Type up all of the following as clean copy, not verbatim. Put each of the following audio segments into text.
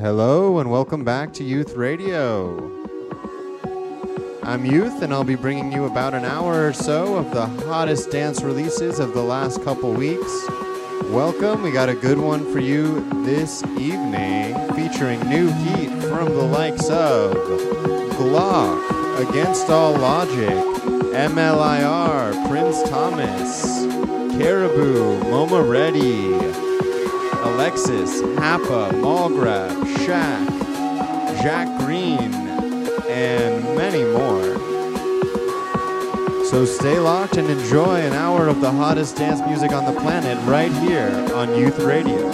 Hello and welcome back to Youth Radio. I'm Youth and I'll be bringing you about an hour or so of the hottest dance releases of the last couple weeks. Welcome, we got a good one for you this evening featuring new heat from the likes of Glock, Against All Logic, MLIR, Prince Thomas, Caribou, Moma Reddy, Alexis, Happa, Malgrab, Shack, Jack Green, and many more. So stay locked and enjoy an hour of the hottest dance music on the planet right here on Youth Radio.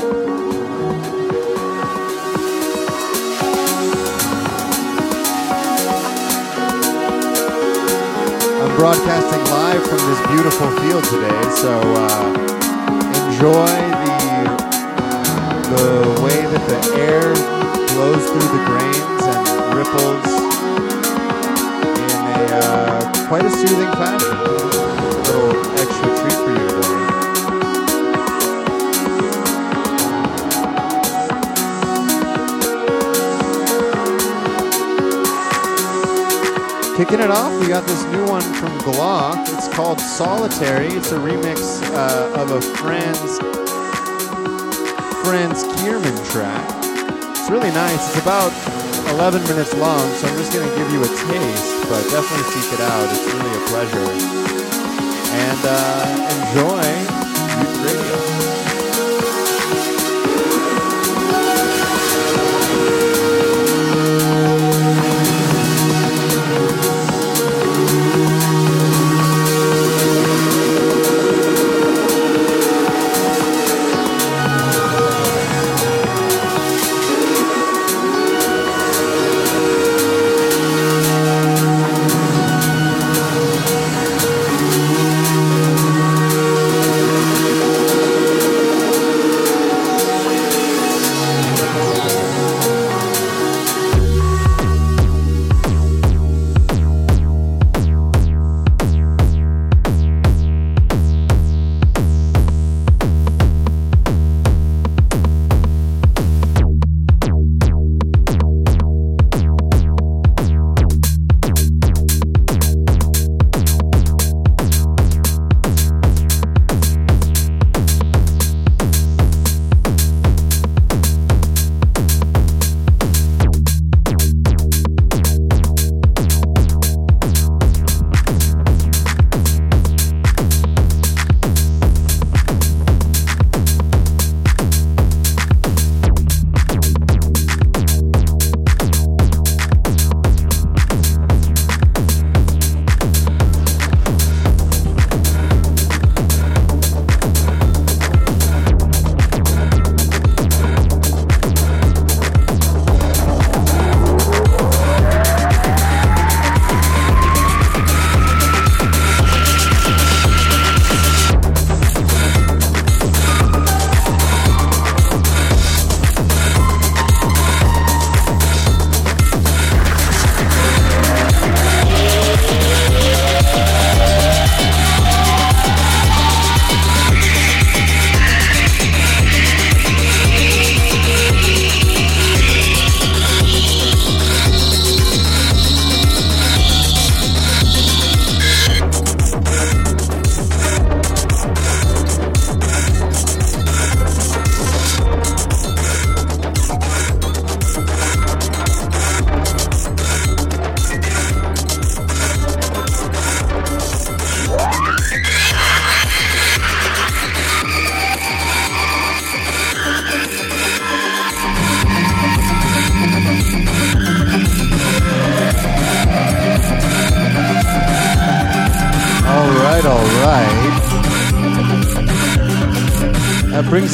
Broadcasting live from this beautiful field today, so enjoy the way that the air blows through the grains and ripples in a quite a soothing fashion. A little extra treat for you today. Kicking it off, we got this new one from Glock. It's called Solitary. It's a remix of a Franz Kirmann track. It's really nice. It's about 11 minutes long, so I'm just going to give you a taste, but definitely seek it out. It's really a pleasure. And enjoy Youth Radio.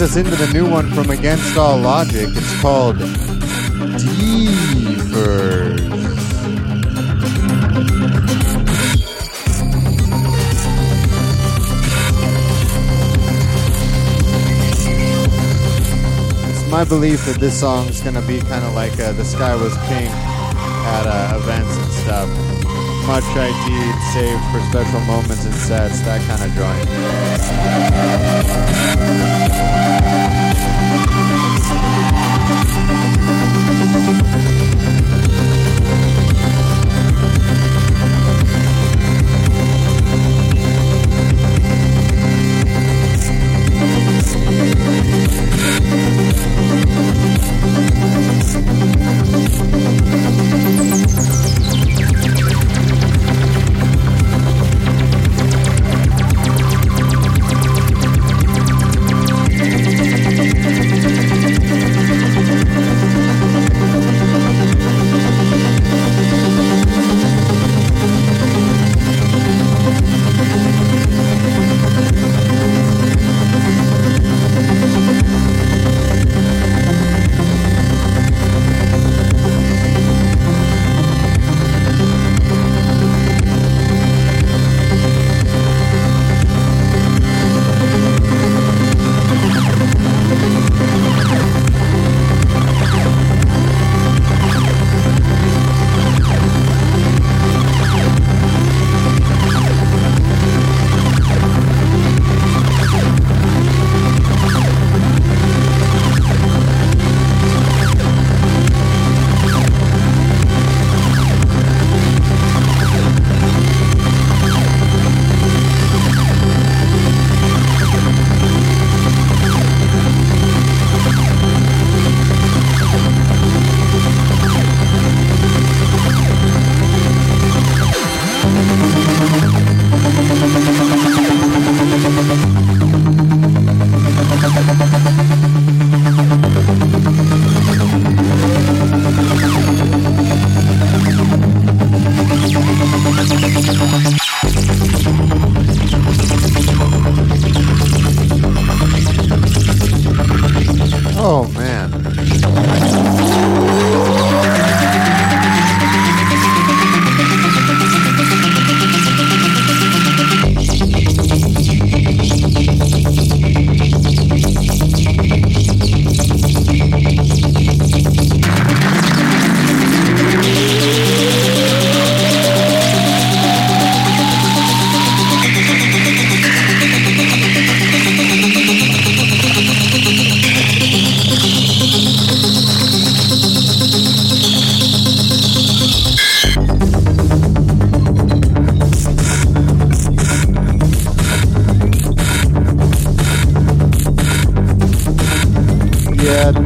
Us into the new one from Against All Logic. It's called Divers. It's my belief that this song's gonna be kind of like The Sky Was Pink at events and stuff. Much ID'd, saved for special moments and sets, that kind of joint.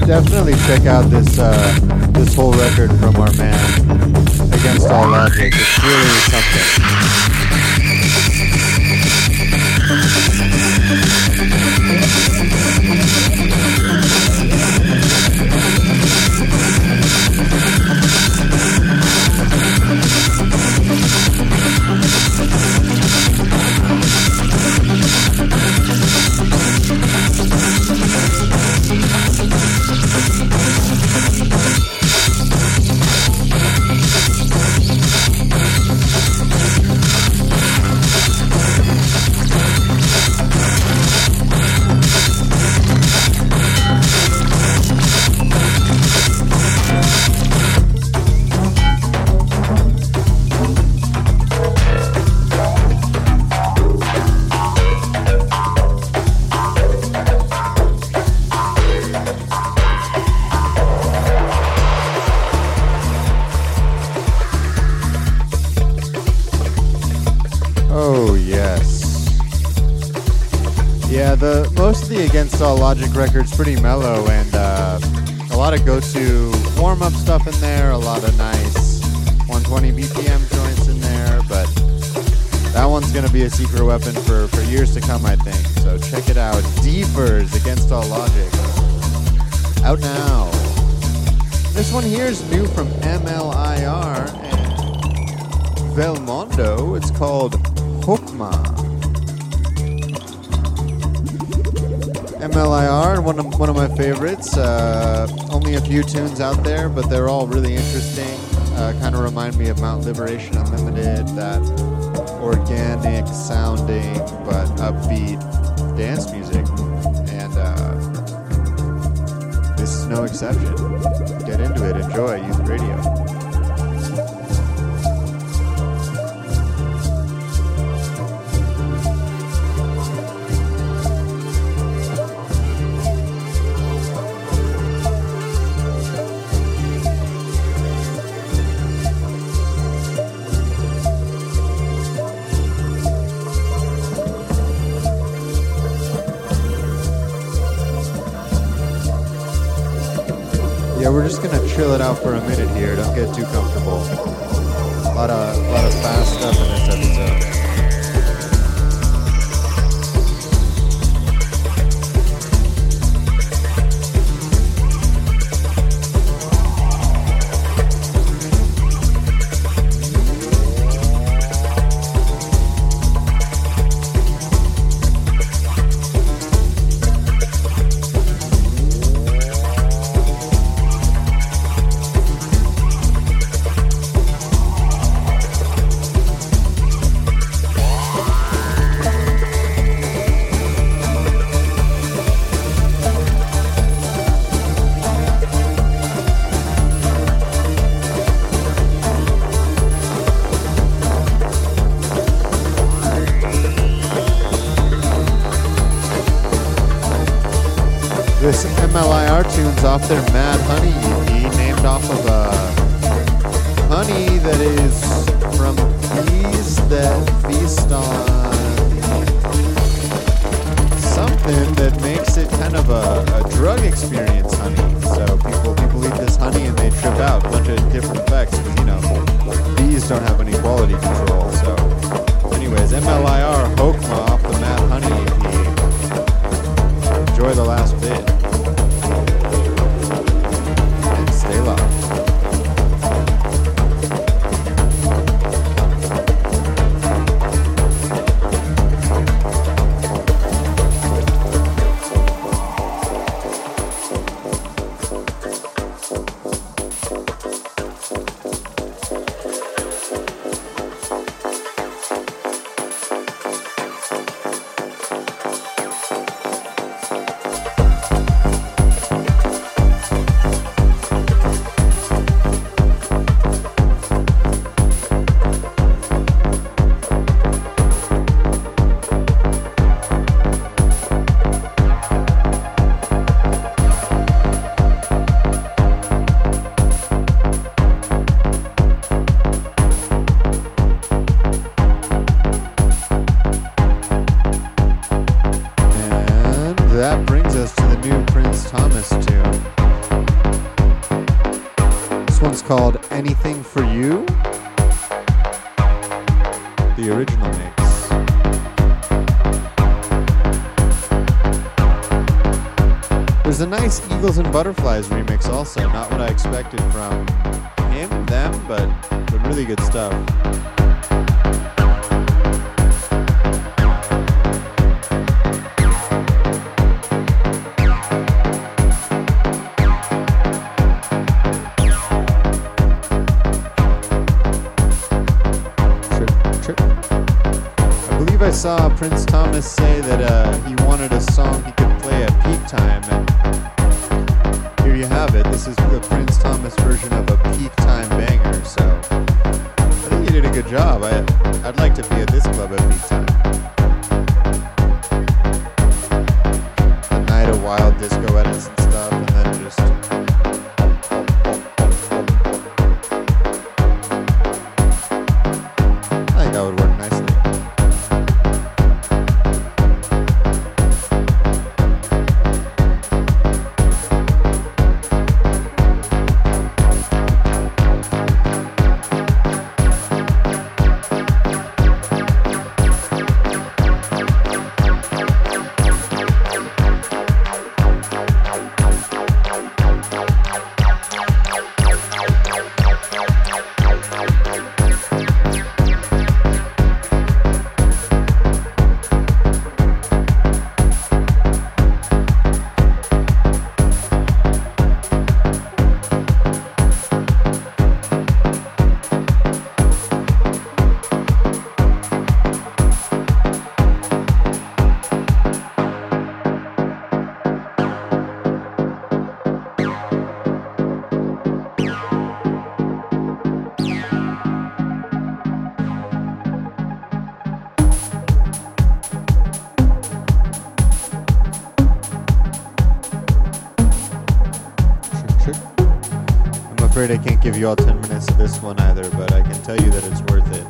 Definitely check out this this whole record from our man Against All Logic. It's really Against All Logic records, pretty mellow, and a lot of go-to warm-up stuff in there, a lot of nice 120 BPM joints in there, but that one's going to be a secret weapon for years to come, I think, so check it out. Deepers, Against All Logic, out now. This one here is new from MLIR and Velmondo. It's called Hokma. MLIR, one of my favorites. Only a few tunes out there, but they're all really interesting. Kind of remind me of Mount Liberation Unlimited, that organic sounding but upbeat dance music. And this is no exception. Get into it. Enjoy Youth Radio. We're just gonna chill it out for a minute here. Don't get too comfortable. A lot of fast stuff in this episode. Off their Mad Honey EP, named off of honey that is from bees that feast on something that makes it kind of a drug experience, honey. So people eat this honey and they trip out, a bunch of different effects, because, you know, bees don't have any quality control. So anyways, MLIR, Hokma off the Mad Honey EP. Enjoy the last bit. called Anything For You, the original name. There's a nice Eagles and Butterflies remix also, not what I expected from him, them, but really good stuff. Trip. I believe I saw Prince Thomas say that he wanted a song he could play at peak time, and here you have it. This is the Prince Thomas version of a peak time banger, so I think you did a good job. I'd like to be at this club at peak time. A night of wild disco edits and stuff, and then just... I think that would work nicely. I can't give you all 10 minutes of this one either, but I can tell you that it's worth it.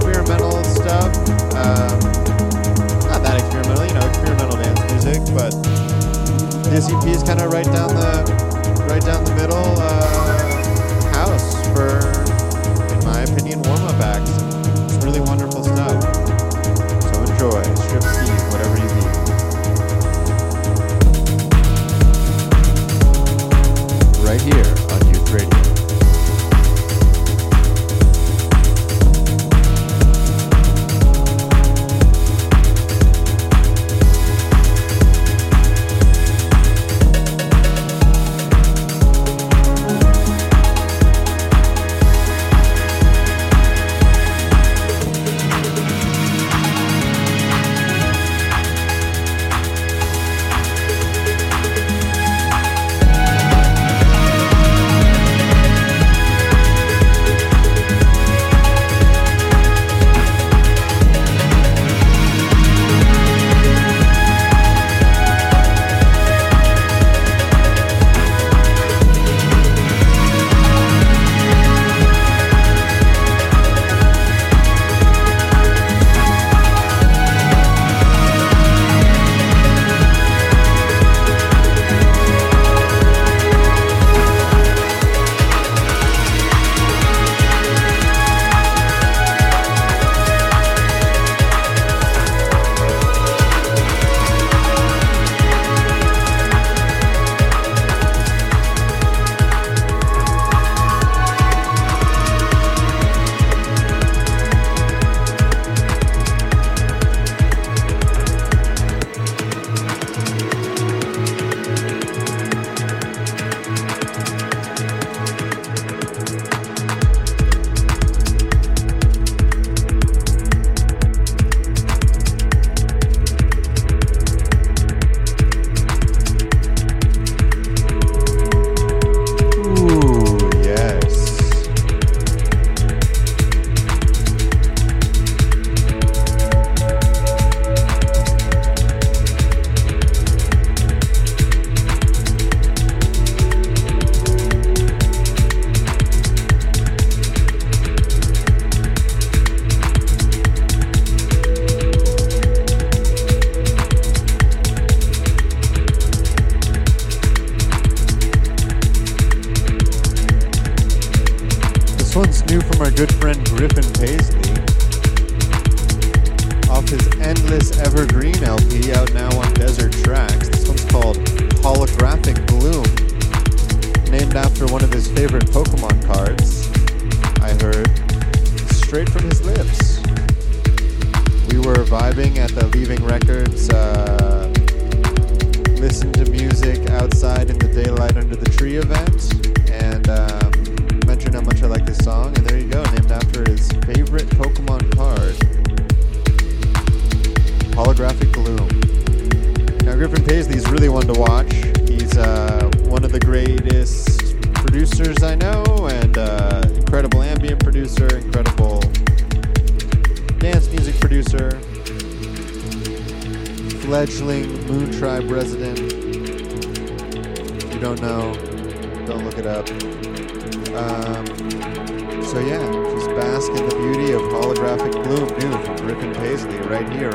Experimental stuff, not that experimental, this EP is kind of right down the middle house for, in my opinion, warm-up acts. It's really wonderful stuff. So enjoy, strip seeds, whatever you need. Right here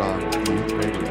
on Youth Radio.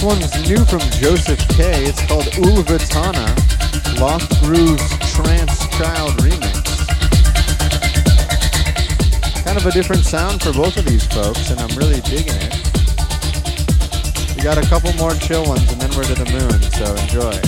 This one's new from Joseph K. It's called Ulvatana, Lost Grooves Trance Child Remix. Kind of a different sound for both of these folks, and I'm really digging it. We got a couple more chill ones, and then we're to the moon, so enjoy.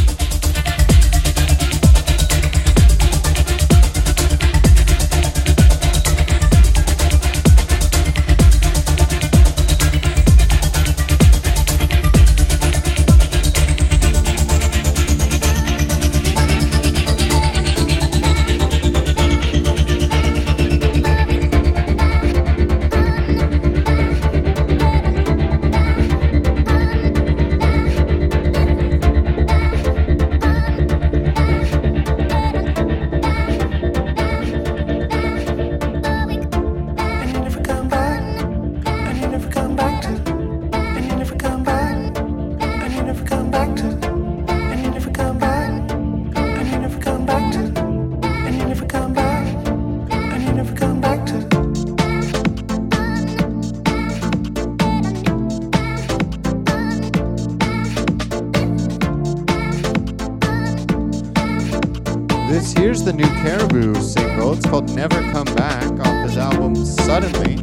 Here's the new Caribou single. It's called Never Come Back off his album Suddenly.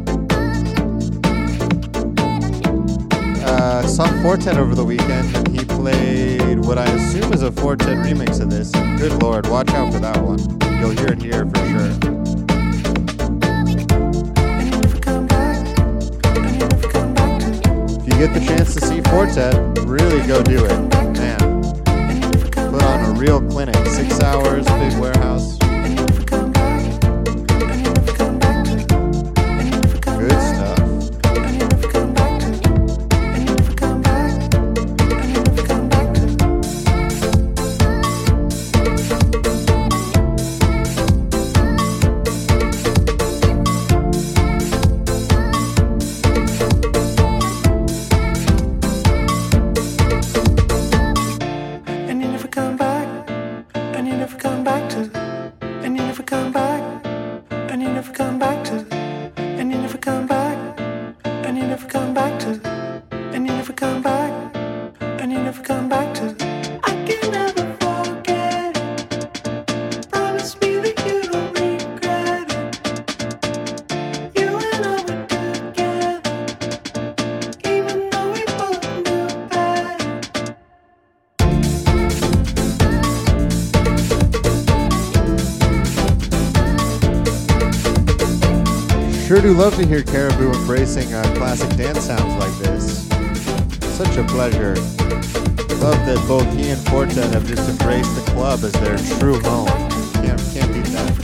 Saw Forte over the weekend and he played what I assume is a Forte remix of this. Good lord, watch out for that one. You'll hear it here for sure. If you get the chance to see Forte, really go do it. On a real clinic, 6 hours, big warehouse. Good stuff. Sure do love to hear Caribou embracing classic dance sounds like this. Such a pleasure. Love that both he and Forte have just embraced the club as their true home. Can't beat that.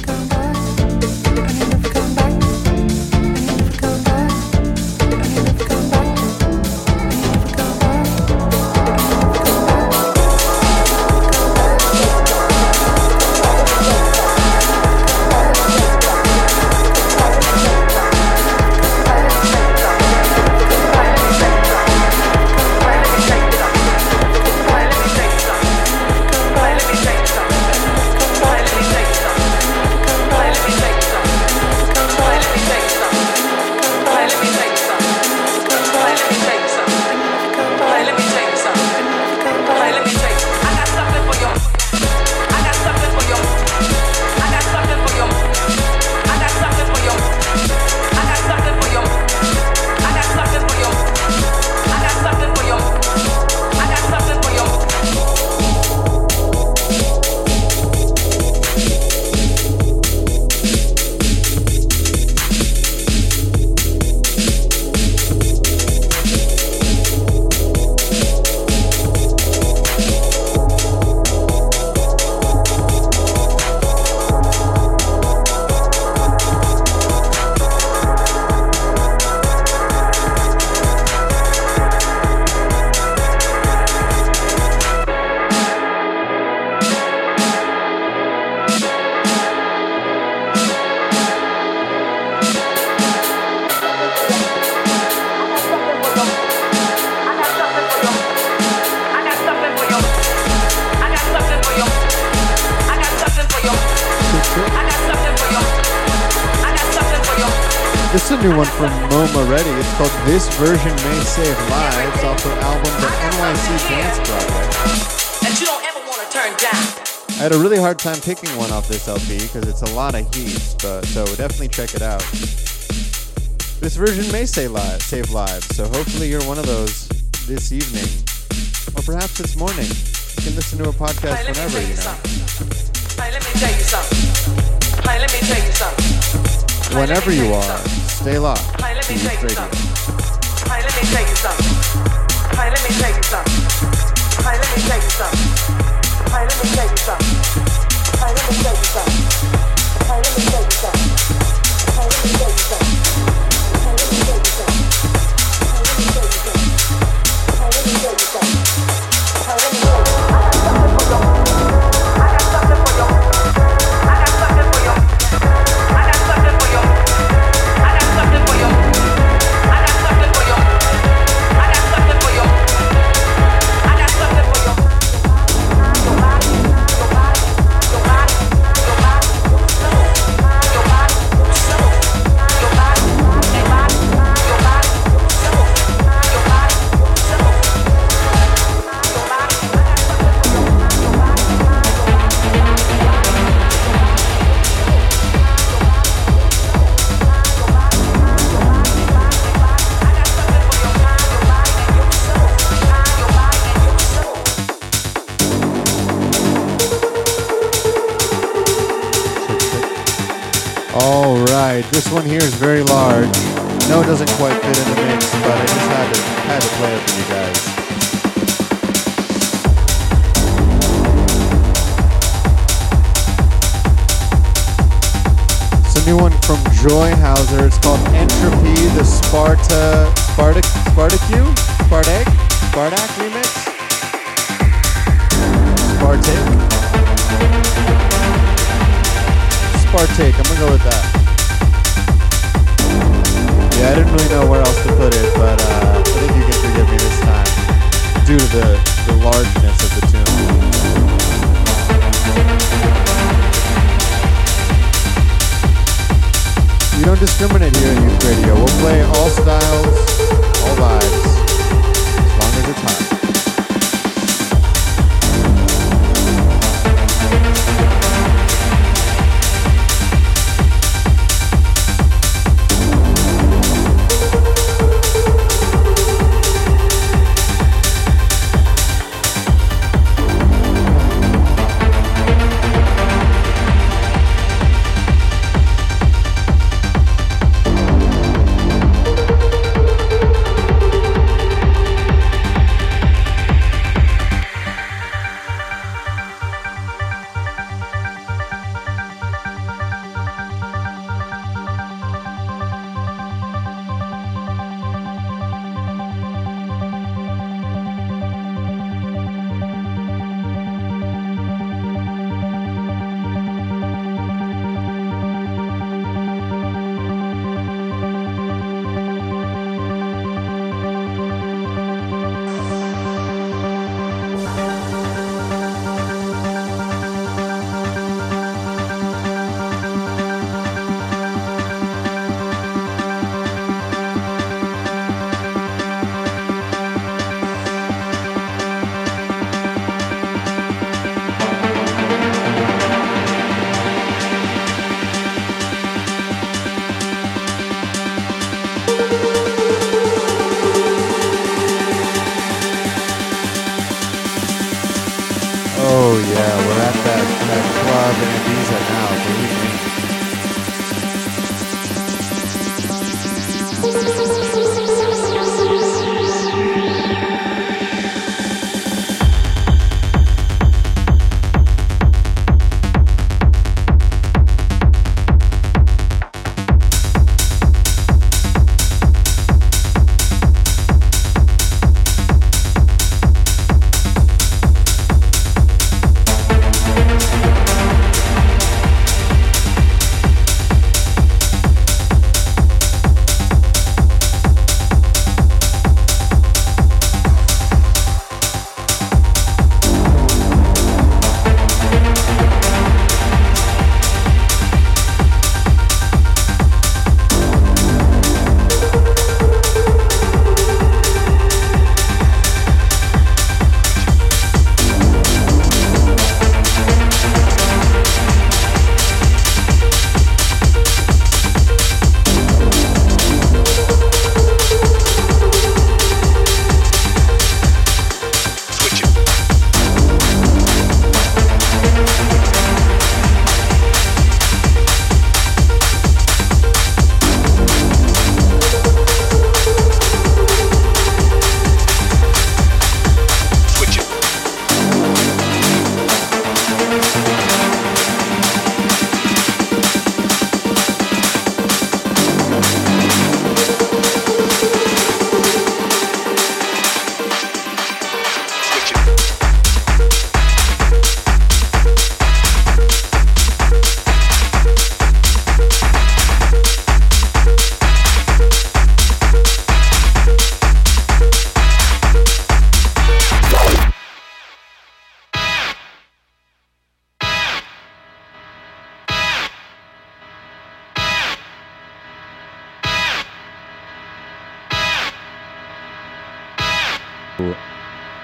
This is a new one from MoMA Ready. It's called This Version May Save Lives, off her album The NYC Dance Project. And you don't ever want to turn down. I had a really hard time picking one off this LP because it's a lot of heat, but so definitely check it out. This version may save lives, so hopefully you're one of those this evening, or perhaps this morning. You can listen to a podcast whenever you know. Let me tell you something. Let me tell you something. Whenever you are, stay locked. Let me tell you something. Let me tell you something. Let me tell you something. Let me tell you something. Let me tell you something. Let me tell you something. Let me tell you something. Let me tell you something. This one here is very large. No, it doesn't quite fit in the mix, but I just had to play it for you guys. It's a new one from Joy Hauser. It's called Entropy, the Spartak remix. Spartak, I'm gonna go with that. Yeah, I didn't really know where else to put it, but I think you can forgive me this time due to the largeness of the tune. We don't discriminate here at Youth Radio. We'll play all styles, all vibes, as long as it's hot.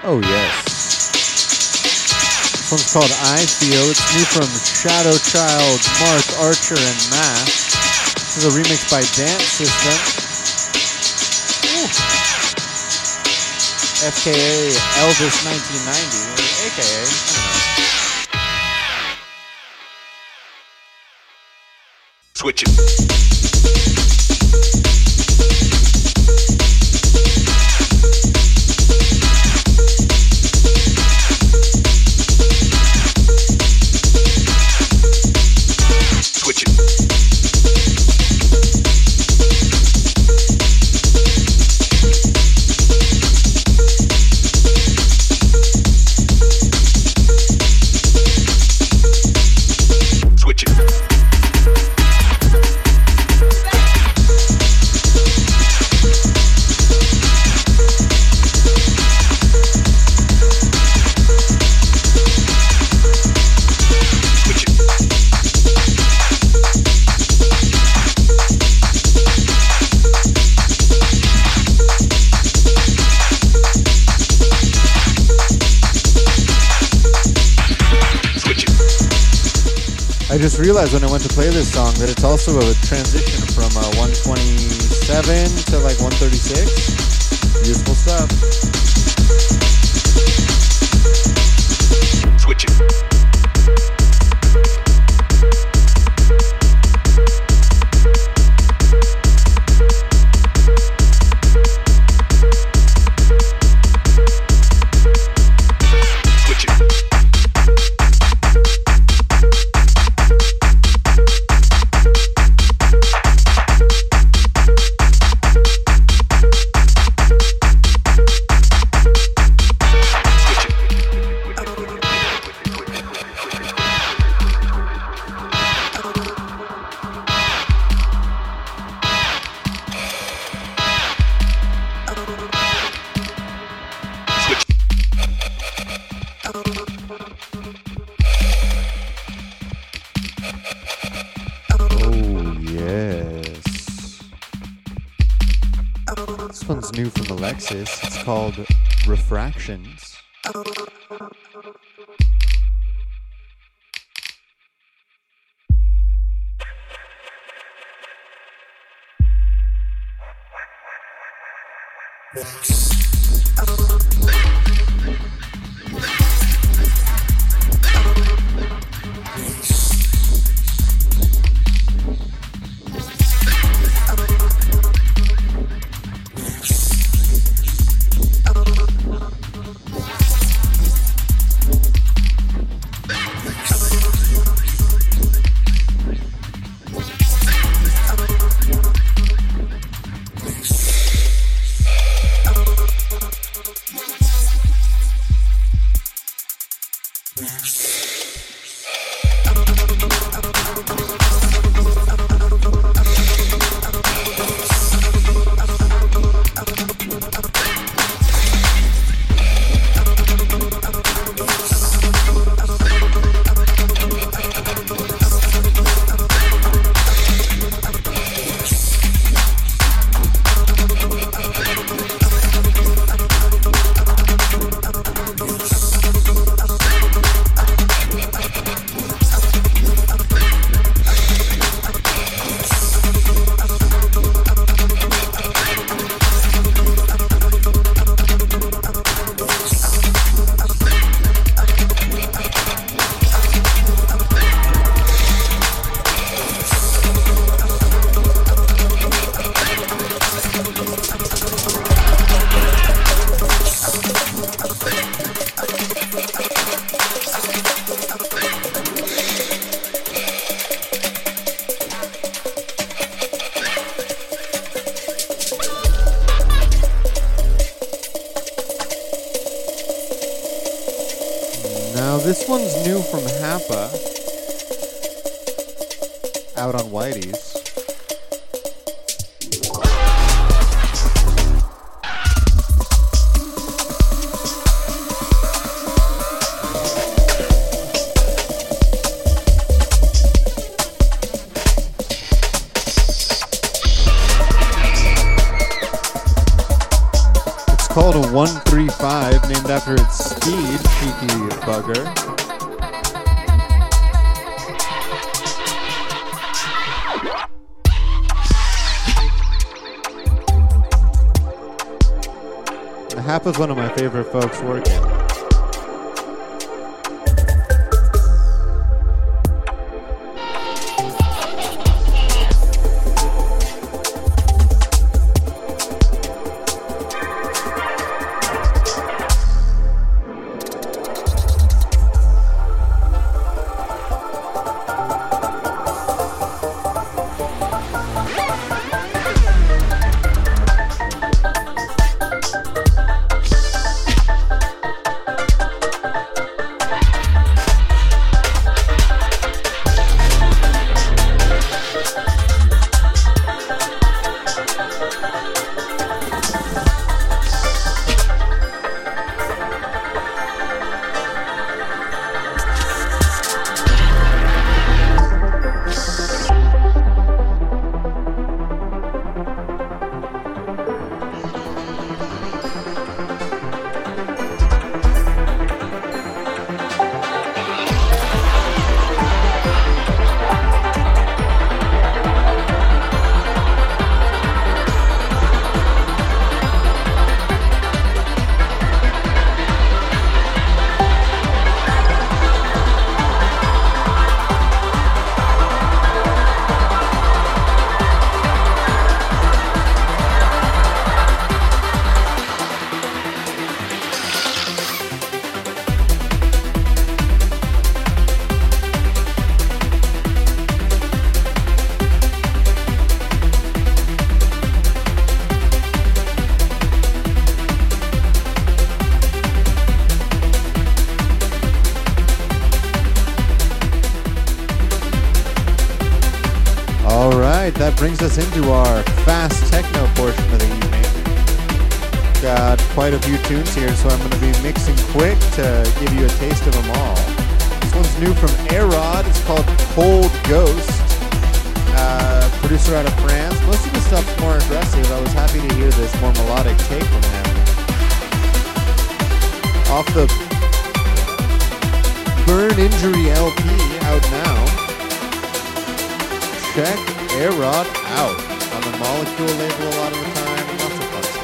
Oh, yes. This one's called I Feel. It's new from Shadow Child, Mark Archer, and Mask. This is a remix by Dance System. Ooh. FKA Elvis 1990, aka... Switch it. I just realized when I went to play this song that it's also a transition from 127 to like 136. Useful stuff. Switch it. Switch it. It's called Refractions. called a 135, named after its speed, cheeky bugger. Hap is one of my favorite folks working. Brings us into our fast techno portion of the evening. Got quite a few tunes here, so I'm going to be mixing quick to give you a taste of them all. This one's new from Arod. It's called Cold Ghost. Producer out of France. Most of the stuff's more aggressive. I was happy to hear this more melodic take from him. Off the Burn Injury LP out now. Check. Arod out on the Molecule label a lot of the time. Lots of fun stuff.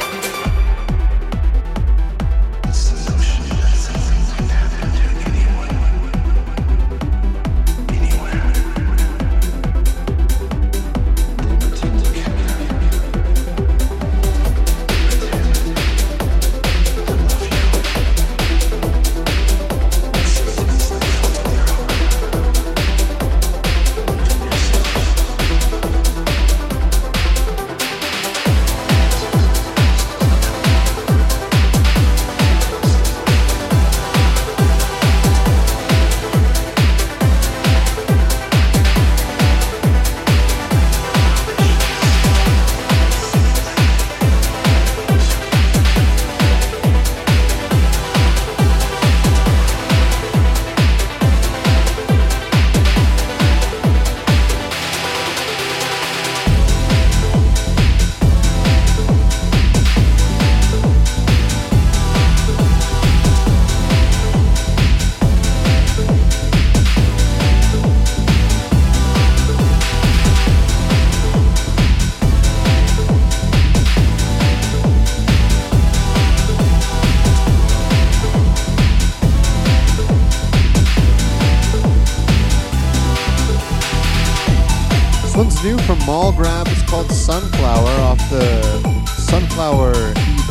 New from Mall Grab, it's called Sunflower off the Sunflower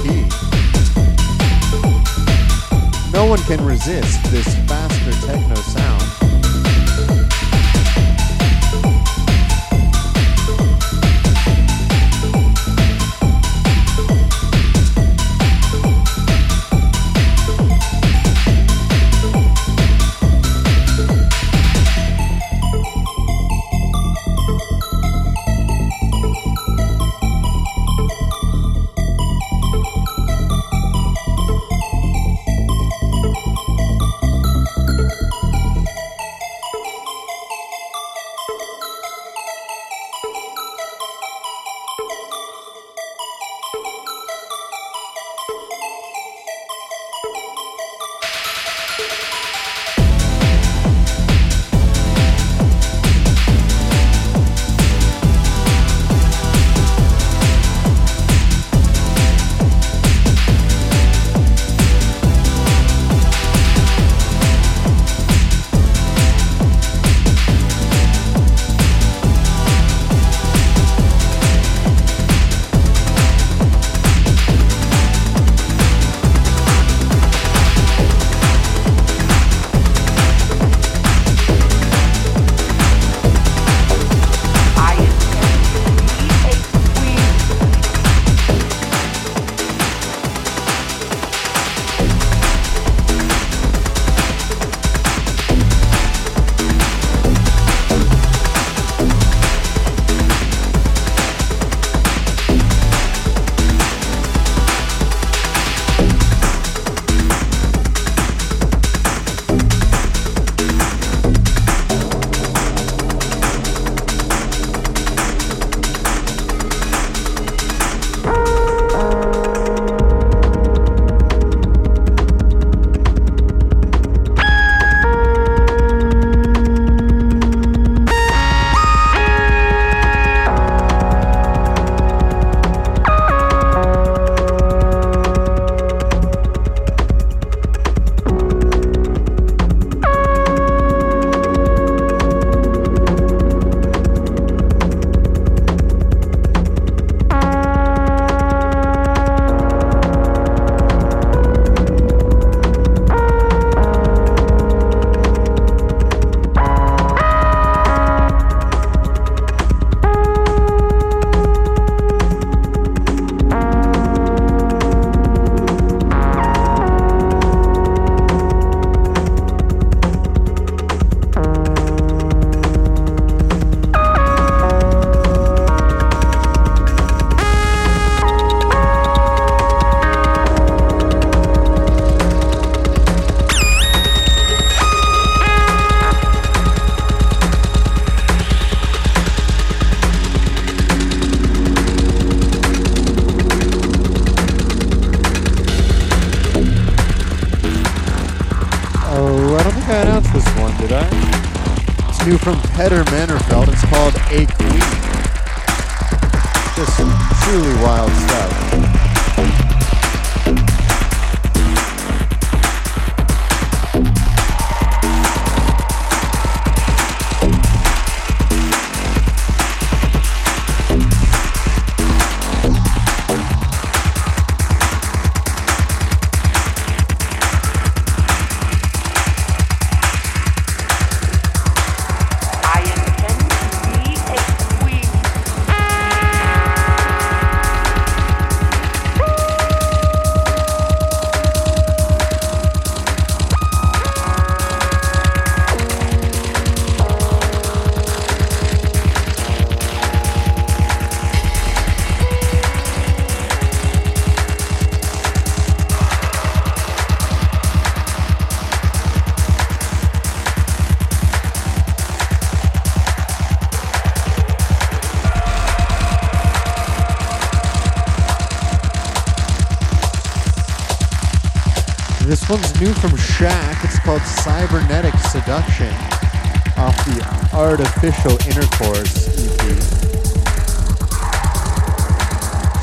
EP. No one can resist this faster techno sound. new from Petter Mannerfeld. It's called A Queen. Just some truly wild stuff. New from Shack, it's called Cybernetic Seduction, off the Artificial Intercourse EP.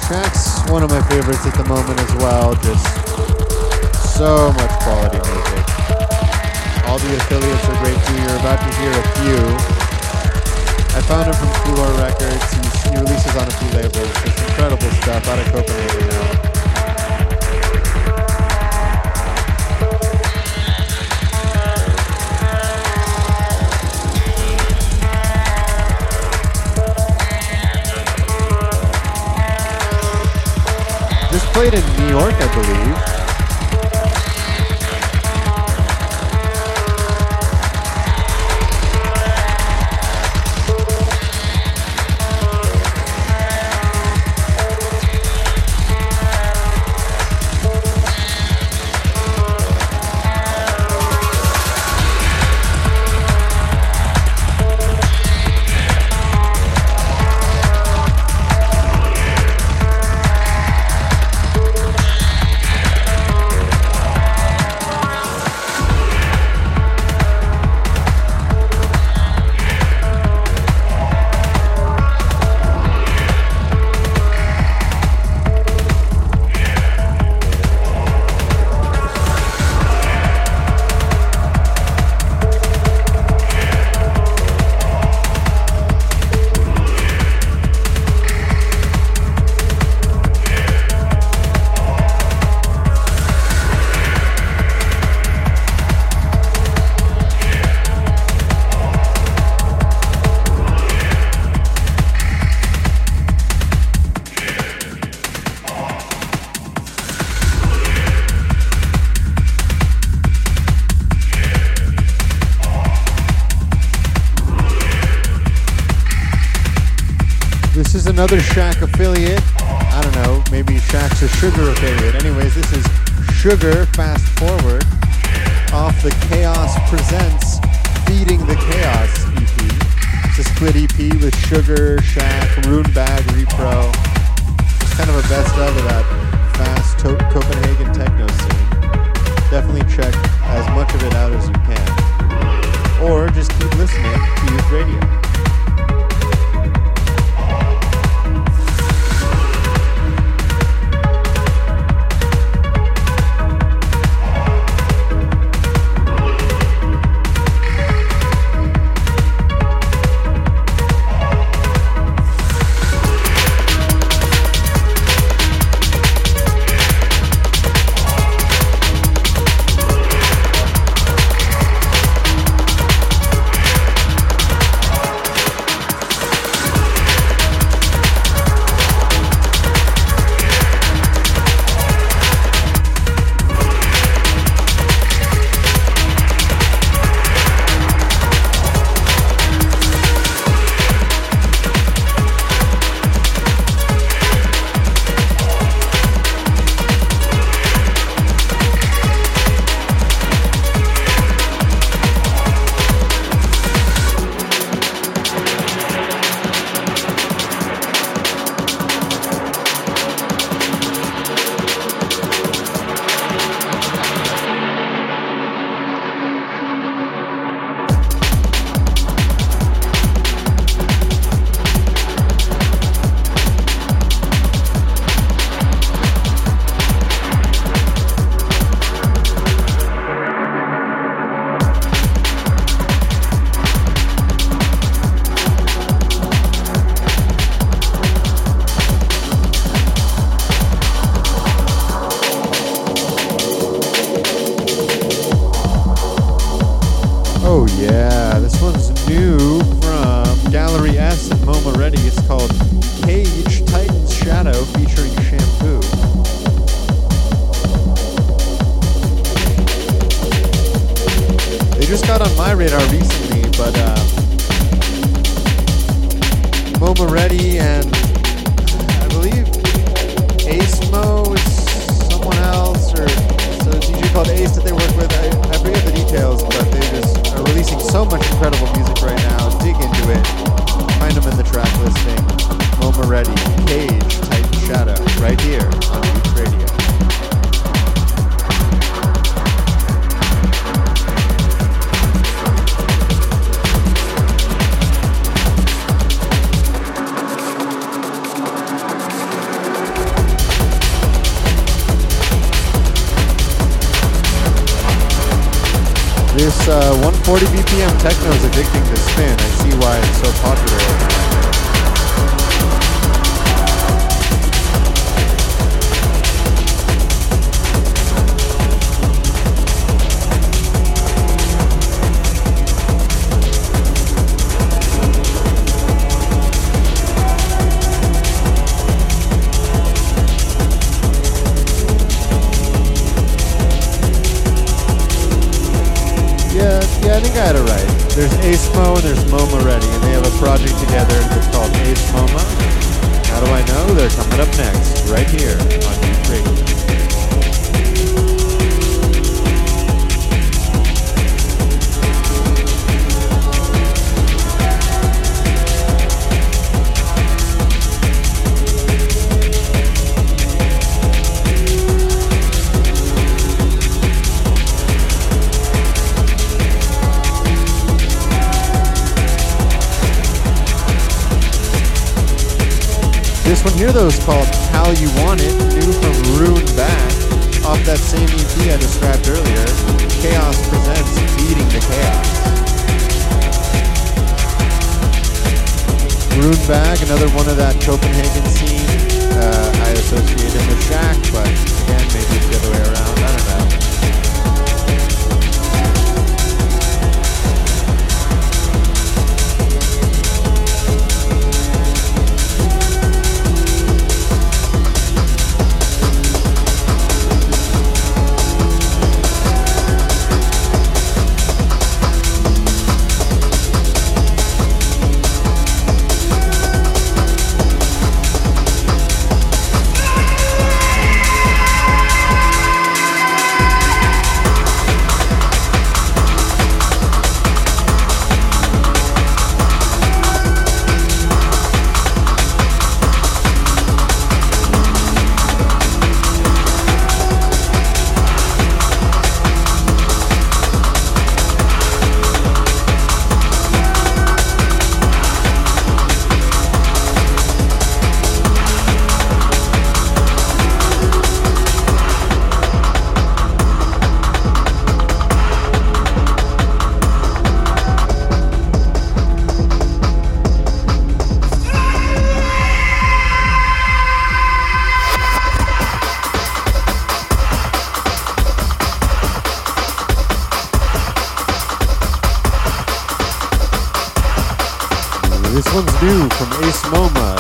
Shack's one of my favorites at the moment as well, just so much quality music. All the affiliates are great too, you're about to hear a few. I found him from Fluor Records, he releases on a few labels, just incredible stuff out of Copenhagen now. Played in New York, I believe. Another Shack affiliate. I don't know, maybe Shack's a Sugar affiliate. Anyways, this is Sugar Fast Forward off the Chaos Presents Feeding the Chaos EP. It's a split EP with Sugar, Shack, Runebag, Repro. It's kind of a best of that fast Copenhagen techno scene. Definitely check as much of it out as you can. Or just keep listening to Youth Radio. already, Cage, Titan Shadow, right here on Beach Radio. This 140 BPM techno is addicting to spin. I see why it's so popular. I think I had it right. There's Ace Mo and there's MoMA Ready, and they have a project together that's called Ace MoMA. How do I know? They're coming up next, right here on Beach Radio. This one here though is called How You Want It, new from Rune Back, off that same EP I described earlier. Chaos presents Beating the Chaos. Rune Back, another one of that Copenhagen scene. I associate him with Shack, but again, maybe it's the other way around, I don't know.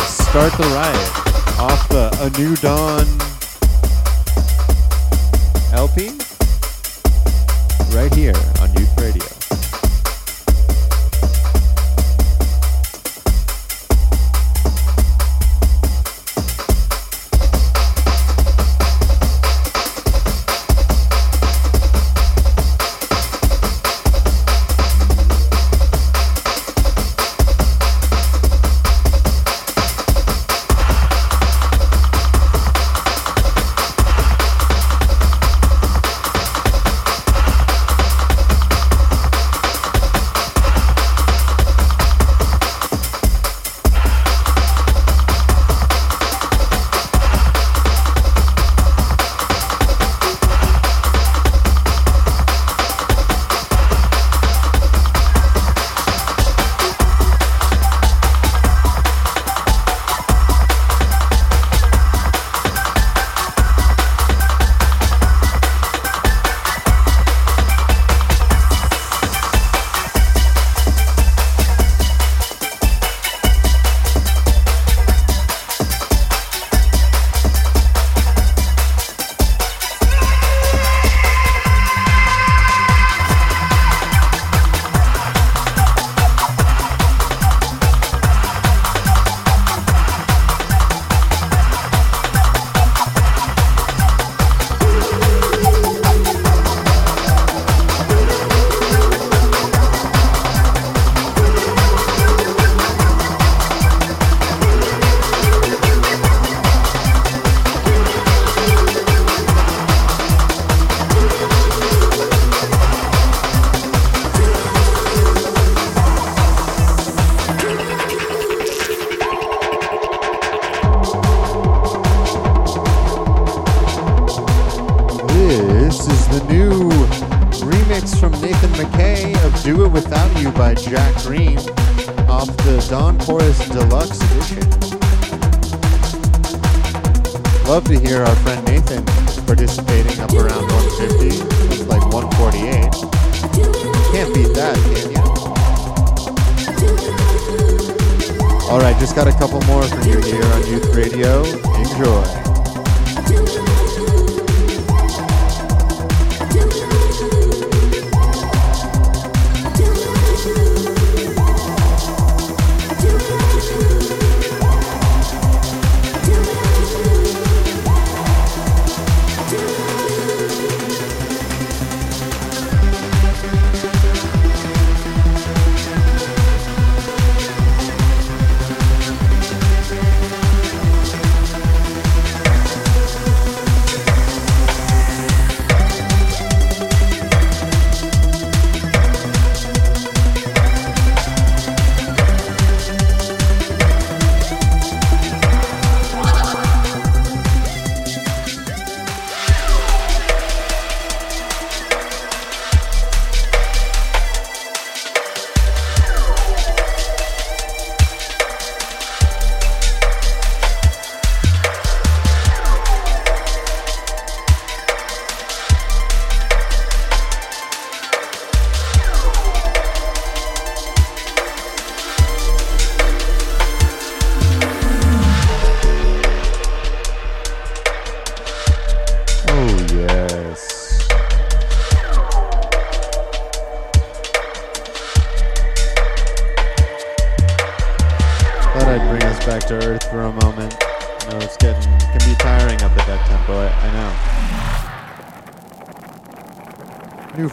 Start the Riot off the A New Dawn LP right here on Youth Radio. new remix from Nathan McKay of Do It Without You by Jack Green off the Dawn Chorus Deluxe Edition. Love to hear our friend Nathan participating up around 150, it's like 148. Can't beat that, can you? All right, just got a couple more for you here on Youth Radio. Enjoy.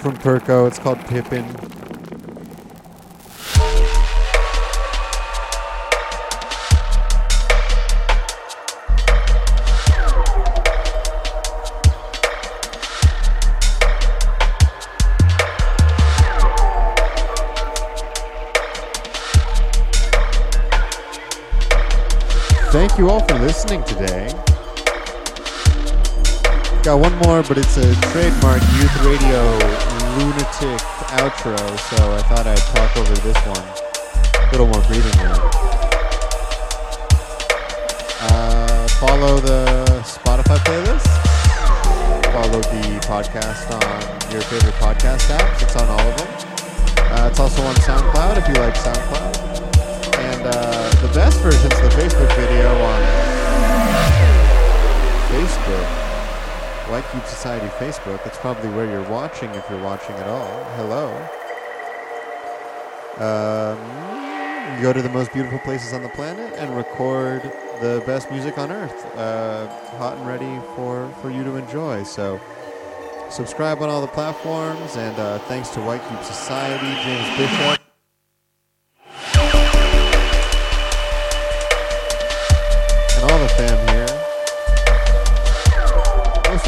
From Perko, it's called Pippin. Thank you all for listening today. Got one more, but it's a trademark Youth Radio lunatic outro, so I thought I'd talk over this one. A little more breathing room. Follow the Spotify playlist. Follow the podcast on your favorite podcast apps. It's on all of them. It's also on SoundCloud if you like SoundCloud. And the best version's the Facebook video on Facebook. White Cube Society Facebook. That's probably where you're watching if you're watching at all. Hello. Go to the most beautiful places on the planet and record the best music on earth. Hot and ready for you to enjoy. So subscribe on all the platforms, and thanks to White Cube Society, James Bishop.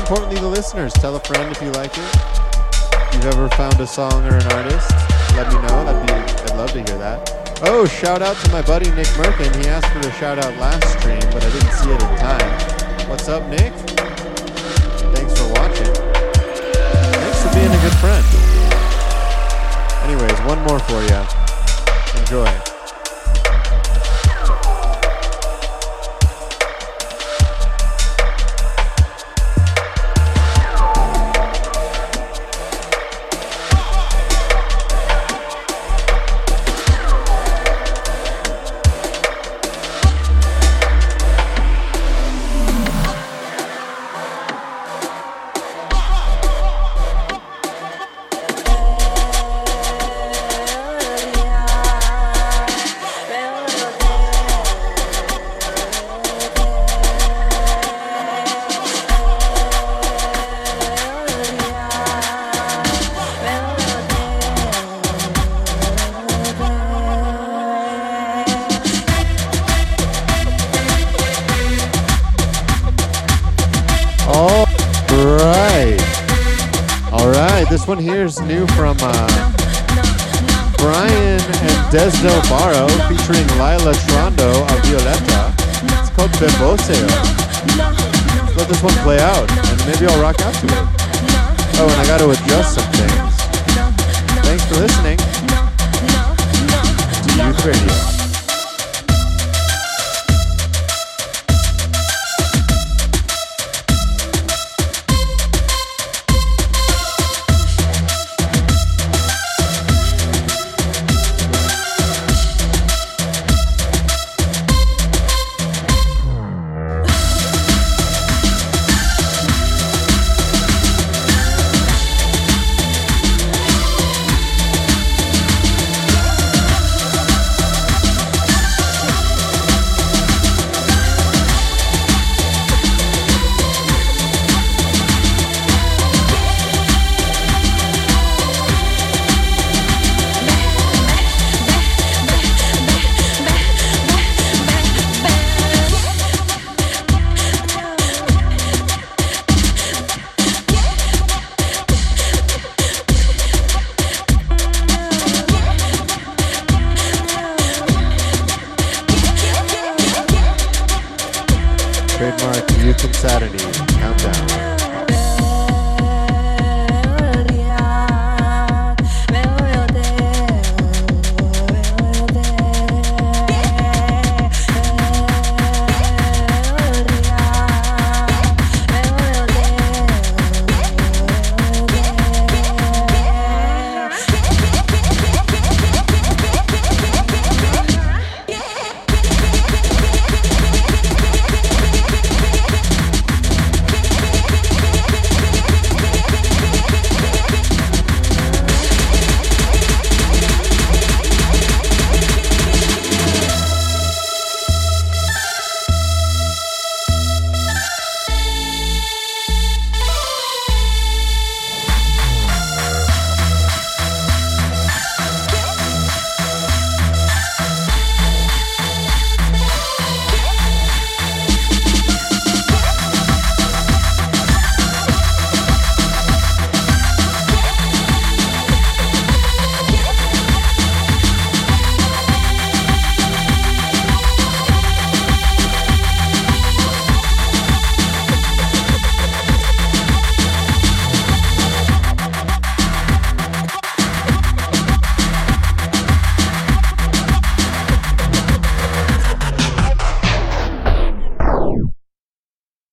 Importantly, the listeners. Tell a friend if you like it. If you've ever found a song or an artist, let me know. I'd love to hear that. Oh, shout out to my buddy Nick Merkin. He asked for a shout out last stream, but I didn't see it in time. What's up, Nick? Thanks for watching. Thanks for being a good friend. Anyways, one more for you. Enjoy. Here's new from Brian and Desno Barro featuring Laila Trondo of Violeta. It's called Beboseo. Let this one play out and maybe I'll rock out to it. Oh, and I got to adjust some things. Thanks for listening to Youth Radio. Trademark Youth and Saturday Countdown.